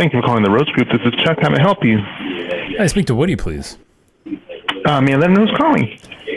Thank you for calling the Rhoads Group. This is Chuck. How may I help you? I speak to Woody, please. May I let him know who's calling?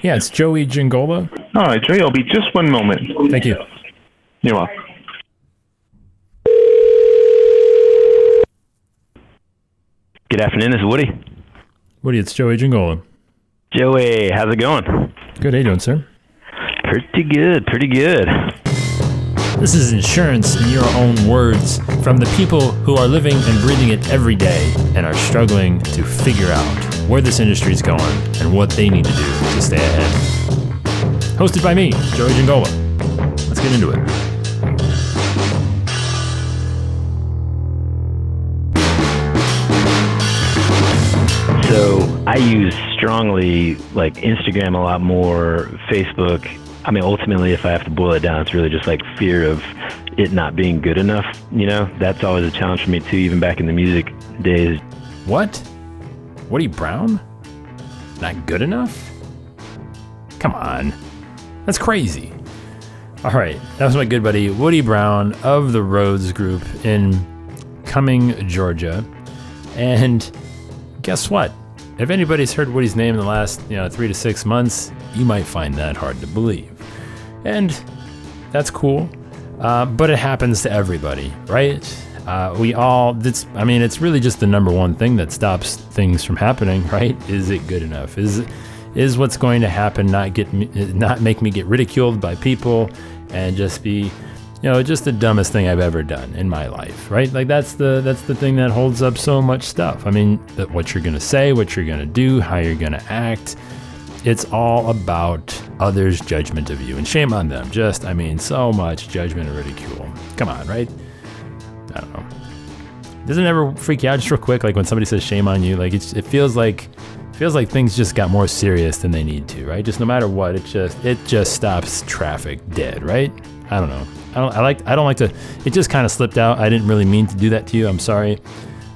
Yeah, it's Joey Giangola. All right, Joey, I'll be just one moment. Thank you. You're welcome. Good afternoon, this is Woody. Woody, it's Joey Giangola. Joey, how's it going? Good, how you doing, sir? Pretty good. This is insurance in your own words from the people who are living and breathing it every day and are struggling to figure out where this industry is going and what they need to do to stay ahead. Hosted by me, Joey Giangola. Let's get into it. So I use strongly like Instagram a lot more, Facebook. I mean, ultimately, if I have to boil it down, it's really just like fear of it not being good enough. You know, that's always a challenge for me too, even back in the music days. What? Woody Brown? Not good enough? Come on. That's crazy. All right. That was my good buddy, Woody Brown of the Rhoads Group in Cumming, Georgia. And guess what? If anybody's heard Woody's name in the last 3 to 6 months, you might find that hard to believe. And that's cool. But it happens to everybody, right? It's really just the number one thing that stops things from happening, right? Is it good enough? Is what's going to happen not make me get ridiculed by people and just be, just the dumbest thing I've ever done in my life, right? Like that's the thing that holds up so much stuff. I mean, that what you're going to say, what you're going to do, how you're going to act, it's all about others' judgment of you, and shame on them. So much judgment and ridicule. Come on, right? I don't know. Doesn't it ever freak you out just real quick? Like when somebody says shame on you, like it feels like things just got more serious than they need to, right? Just no matter what, it just stops traffic dead, right? I don't know. I don't like to. It just kind of slipped out. I didn't really mean to do that to you. I'm sorry,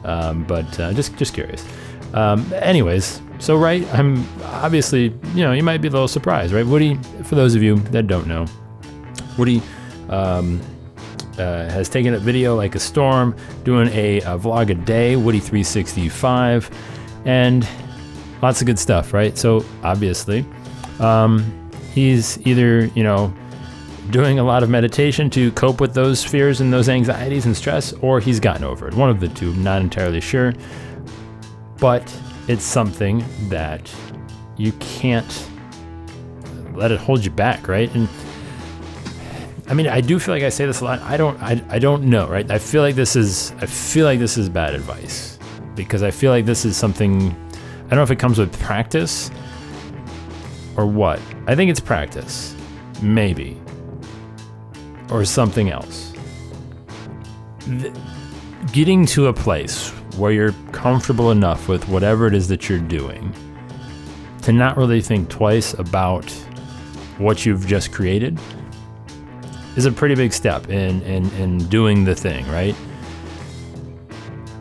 but just curious. Anyways, so right, I'm obviously you might be a little surprised, right? Woody, for those of you that don't know, Woody. Has taken up video like a storm, doing a vlog a day, Woody365, and lots of good stuff, right? So obviously, he's either, doing a lot of meditation to cope with those fears and those anxieties and stress, or he's gotten over it. One of the two, I'm not entirely sure, but it's something that you can't let it hold you back, right? And I mean, I do feel like I say this a lot. I don't know, right? I feel like this is bad advice because I feel like this is something, I don't know if it comes with practice or what. I think it's practice, maybe, or something else. Getting to a place where you're comfortable enough with whatever it is that you're doing to not really think twice about what you've just created is a pretty big step in doing the thing, right?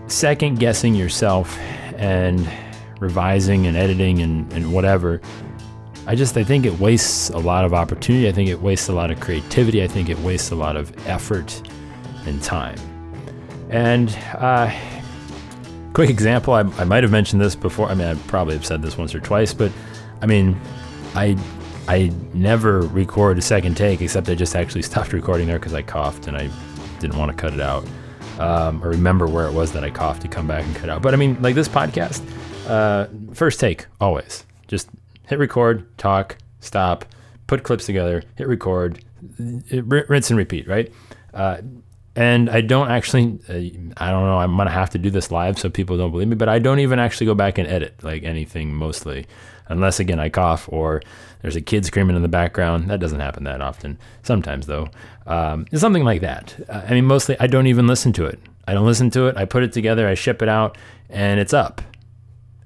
Second guessing yourself and revising and editing and whatever. I think it wastes a lot of opportunity. I think it wastes a lot of creativity. I think it wastes a lot of effort and time. And quick example, I might have mentioned this before. I mean, I probably have said this once or twice, but I mean, I never record a second take, except I just actually stopped recording there because I coughed and I didn't want to cut it out. I remember where it was that I coughed to come back and cut out. But I mean, like this podcast, first take, always. Just hit record, talk, stop, put clips together, hit record, rinse and repeat, right? And I don't actually, I don't know, I'm going to have to do this live so people don't believe me, but I don't even actually go back and edit like anything mostly. Unless, again, I cough or there's a kid screaming in the background. That doesn't happen that often. Sometimes, though. Something like that. I mean, mostly I don't even listen to it. I put it together. I ship it out, and it's up.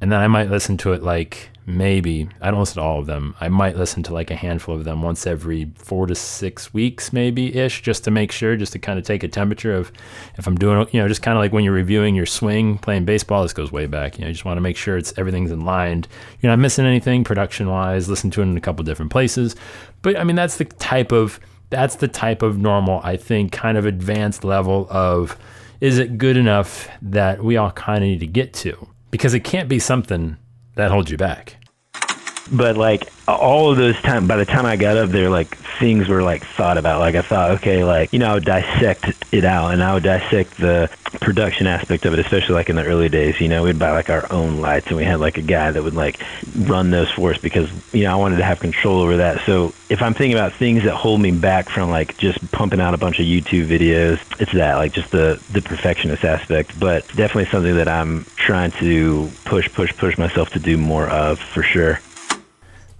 And then I might listen to it like maybe. I don't listen to all of them. I might listen to like a handful of them once every 4 to 6 weeks maybe-ish, just to make sure, just to kind of take a temperature of if I'm doing, just kind of like when you're reviewing your swing, playing baseball, this goes way back. You just want to make sure everything's in line. You're not missing anything production-wise, listen to it in a couple different places. But I mean, that's the type of normal, I think, kind of advanced level of is it good enough that we all kind of need to get to? Because it can't be something that holds you back. But like all of those times, by the time I got up there, like things were like thought about. Like I thought, okay, like, you know, I would dissect it out, and I would dissect the production aspect of it, especially like in the early days, you know, we'd buy like our own lights, and we had like a guy that would like run those for us because, you know, I wanted to have control over that. So if I'm thinking about things that hold me back from like just pumping out a bunch of YouTube videos, it's that, like just the perfectionist aspect, but definitely something that I'm trying to push myself to do more of for sure.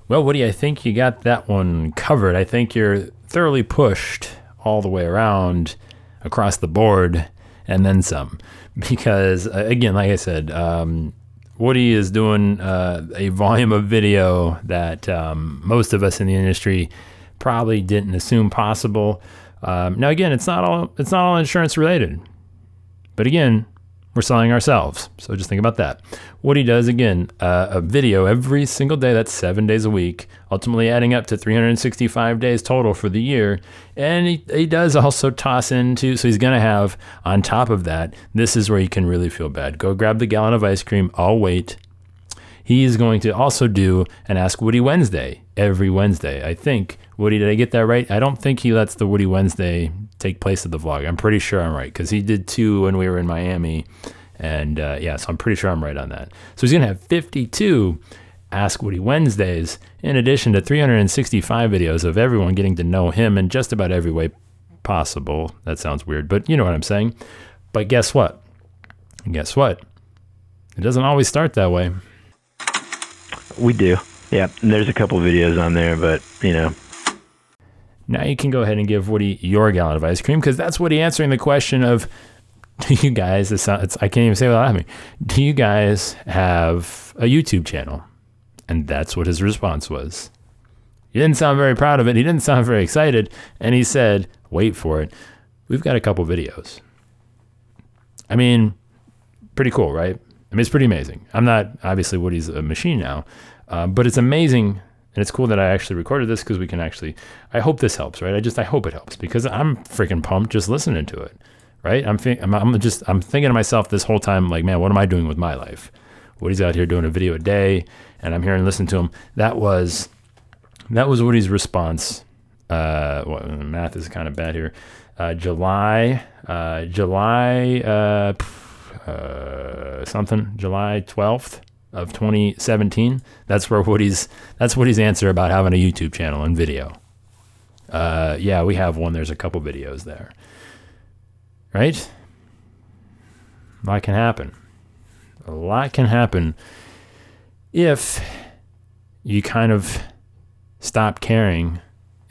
Well, Woody, I think you got that one covered. I think you're thoroughly pushed all the way around, across the board, and then some. Because, again, like I said, Woody is doing a volume of video that most of us in the industry probably didn't assume possible. Now, again, it's not all insurance related. But again, we're selling ourselves. So just think about that. Woody does, again, a video every single day. That's 7 days a week, ultimately adding up to 365 days total for the year. And he does also toss into, so he's going to have, on top of that, this is where you can really feel bad. Go grab the gallon of ice cream. I'll wait. He's going to also do an Ask Woody Wednesday every Wednesday. I think, Woody, did I get that right? I don't think he lets the Woody Wednesday take place of the vlog. I'm pretty sure I'm right, because he did two when we were in Miami. And so I'm pretty sure I'm right on that. So he's going to have 52 Ask Woody Wednesdays, in addition to 365 videos of everyone getting to know him in just about every way possible. That sounds weird, but you know what I'm saying. But guess what? Guess what? It doesn't always start that way. We do. Yeah, there's a couple videos on there, but, you know. Now you can go ahead and give Woody your gallon of ice cream, because that's Woody answering the question of, do you guys, I can't even say without having, do you guys have a YouTube channel? And that's what his response was. He didn't sound very proud of it. He didn't sound very excited. And he said, wait for it. We've got a couple videos. I mean, pretty cool, right? I mean, it's pretty amazing. I'm not, obviously Woody's a machine now, but it's amazing. And it's cool that I actually recorded this, because we can actually, I hope this helps, right? I hope it helps, because I'm freaking pumped just listening to it, right? I'm thinking to myself this whole time, like, man, what am I doing with my life? Woody's out here doing a video a day, and I'm here and listening to him. That was Woody's response. Math is kind of bad here. July 12th. Of 2017, that's Woody's answer about having a YouTube channel and video. We have one. There's a couple videos there, right? A lot can happen. A lot can happen if you kind of stop caring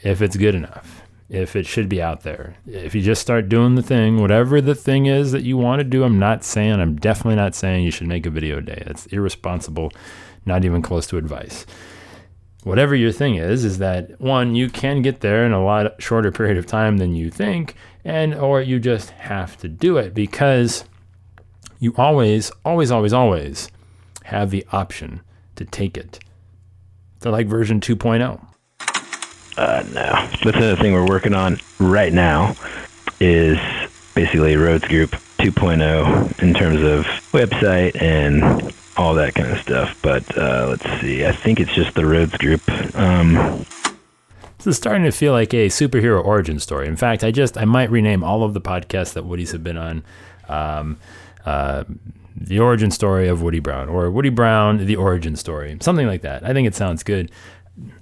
if it's good enough, if it should be out there. If you just start doing the thing, whatever the thing is that you want to do, I'm definitely not saying you should make a video a day. That's irresponsible, not even close to advice. Whatever your thing is that, one, you can get there in a lot shorter period of time than you think, and or you just have to do it, because you always, always, always, always have the option to take it. They're like version 2.0. No. That's another thing we're working on right now, is basically Rhoads Group 2.0 in terms of website and all that kind of stuff. But let's see. I think it's just the Rhoads Group. This is starting to feel like a superhero origin story. In fact, I might rename all of the podcasts that Woody's have been on. The Origin Story of Woody Brown, or Woody Brown, The Origin Story, something like that. I think it sounds good.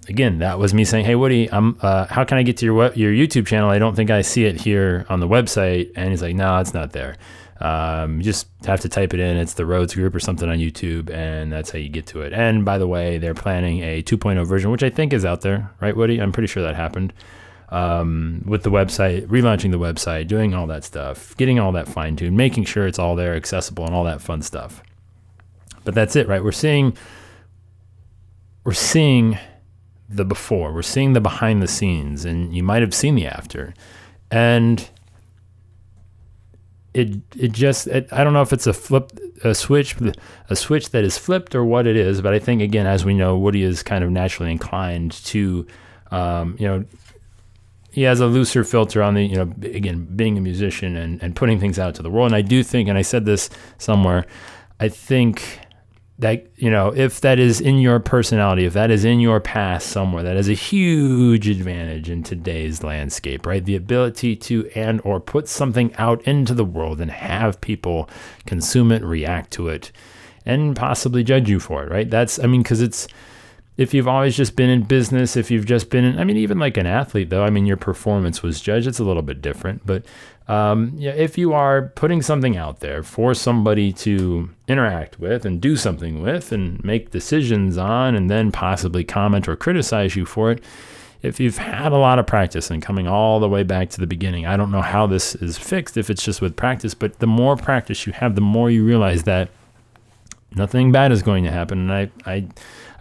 Again, that was me saying, hey, Woody, how can I get to your YouTube channel? I don't think I see it here on the website. And he's like, no, it's not there. You just have to type it in. It's the Rhoads Group or something on YouTube, and that's how you get to it. And by the way, they're planning a 2.0 version, which I think is out there. Right, Woody? I'm pretty sure that happened. With the website, relaunching the website, doing all that stuff, getting all that fine-tuned, making sure it's all there, accessible, and all that fun stuff. But that's it, right? We're seeing the before, we're seeing the behind the scenes, and you might have seen the after, and it just I don't know if it's a switch that is flipped or what it is, but I think, again, as we know, Woody is kind of naturally inclined to He has a looser filter on the, you know, again, being a musician and putting things out to the world. And I do think, and I said this somewhere, I think that, you know, if that is in your personality, if that is in your past somewhere, that is a huge advantage in today's landscape, right? The ability to and or put something out into the world and have people consume it, react to it, and possibly judge you for it, right? That's, I mean, because it's, if you've always just been in business, if you've just been in, I mean, even like an athlete though, I mean, your performance was judged. It's a little bit different, but yeah, if you are putting something out there for somebody to interact with and do something with and make decisions on, and then possibly comment or criticize you for it, if you've had a lot of practice and coming all the way back to the beginning, I don't know how this is fixed, if it's just with practice, but the more practice you have, the more you realize that nothing bad is going to happen. And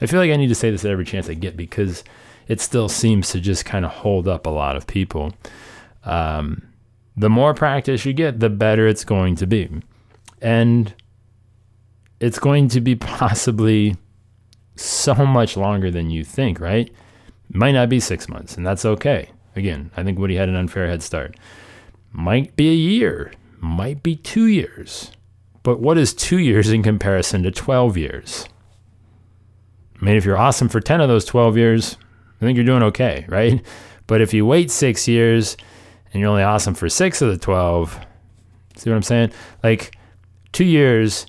I feel like I need to say this at every chance I get because it still seems to just kind of hold up a lot of people. The more practice you get, the better it's going to be. And it's going to be possibly so much longer than you think, right? It might not be 6 months, and that's okay. Again, I think Woody had an unfair head start. Might be a year, might be 2 years. But what is 2 years in comparison to 12 years? I mean, if you're awesome for 10 of those 12 years, I think you're doing okay, right? But if you wait 6 years and you're only awesome for 6 of the 12, see what I'm saying? Like 2 years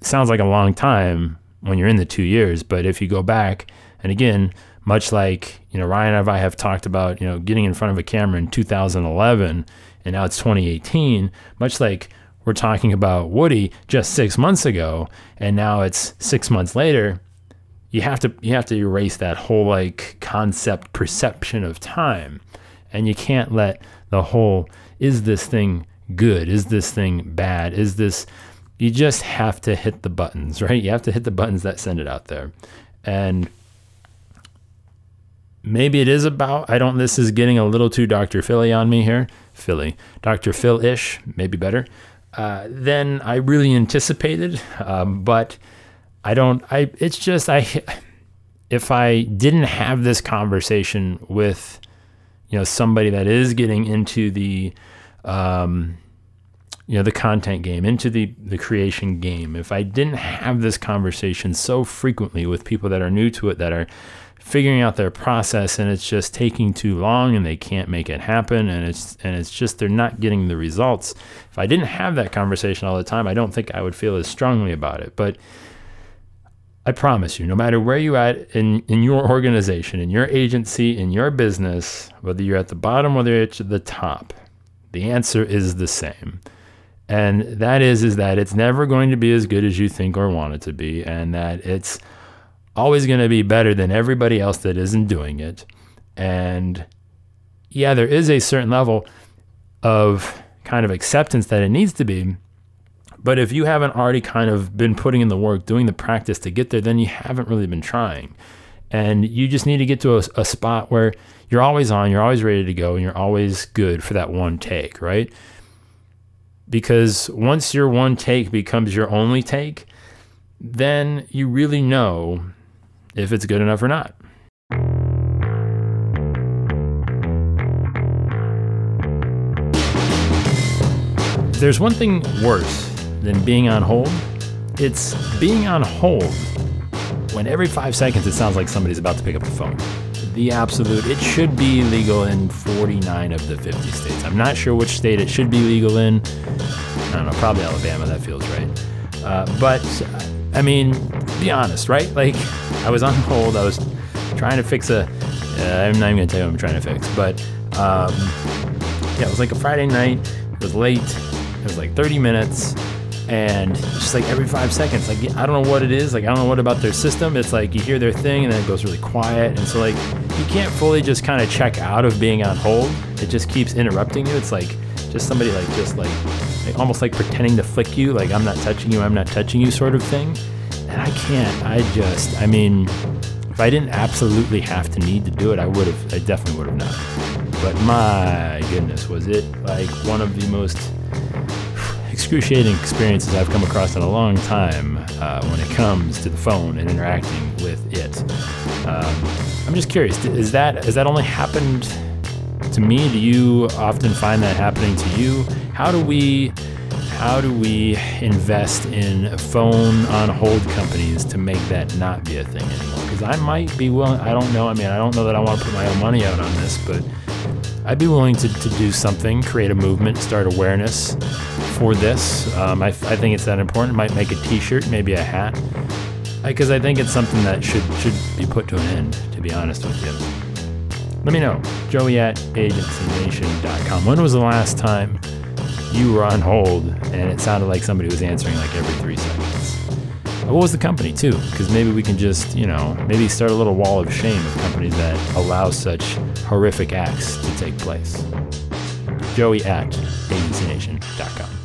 sounds like a long time when you're in the 2 years, but if you go back, and again, much like, you know, Ryan and I have talked about, you know, getting in front of a camera in 2011 and now it's 2018, much like we're talking about Woody just 6 months ago and now it's 6 months later, you have to erase that whole like concept perception of time. And you can't let the whole, is this thing good? Is this thing bad? Is this, you just have to hit the buttons, right? You have to hit the buttons that send it out there. And maybe it is about, I don't, this is getting a little too Dr. Philly on me here. Philly, Dr. Phil-ish, maybe better, than I really anticipated. But I don't, I, it's just, if I didn't have this conversation with, you know, somebody that is getting into the, you know, the content game, into the creation game. If I didn't have this conversation so frequently with people that are new to it, that are figuring out their process and it's just taking too long and they can't make it happen, and it's just, they're not getting the results. If I didn't have that conversation all the time, I don't think I would feel as strongly about it. But I promise you, no matter where you're at in your organization, in your agency, in your business, whether you're at the bottom, whether you're at the top, the answer is the same. And that is that it's never going to be as good as you think or want it to be, and that it's always going to be better than everybody else that isn't doing it. And yeah, there is a certain level of kind of acceptance that it needs to be. But if you haven't already kind of been putting in the work, doing the practice to get there, then you haven't really been trying. And you just need to get to a spot where you're always on, you're always ready to go, and you're always good for that one take, right? Because once your one take becomes your only take, then you really know if it's good enough or not. There's one thing worse than being on hold. It's being on hold when every 5 seconds it sounds like somebody's about to pick up the phone. The absolute, it should be legal in 49 of the 50 states. I'm not sure which state it should be legal in. I don't know, probably Alabama, that feels right. But I mean, be honest, right? Like I was on hold, I was trying to fix I'm not even gonna tell you what I'm trying to fix, but yeah, it was like a Friday night, it was late, it was like 30 minutes, and just like every 5 seconds, like I don't know what it is, like I don't know what about their system, it's like you hear their thing and then it goes really quiet, and so like you can't fully just kind of check out of being on hold, it just keeps interrupting you, it's like just somebody like just like almost like pretending to flick you, like I'm not touching you sort of thing, and I mean if I didn't absolutely have to need to do it, I definitely would have not. But my goodness, was it like one of the most excruciating experiences I've come across in a long time when it comes to the phone and interacting with it. I'm just curious, has that only happened to me? Do you often find that happening to you? How do we invest in phone on hold companies to make that not be a thing anymore? Because I might be willing, I don't know. I mean, I don't know that I want to put my own money out on this, but I'd be willing to do something, create a movement, start awareness for this. I think it's that important. Might make a t-shirt, maybe a hat, because I think it's something that should be put to an end, to be honest with you. Let me know, Joey at AgencyNation.com. When was the last time you were on hold and it sounded like somebody was answering like every 3 seconds? What was the company too? Because maybe we can just, maybe start a little wall of shame of companies that allow such horrific acts to take place. Joey at AgencyNation.com.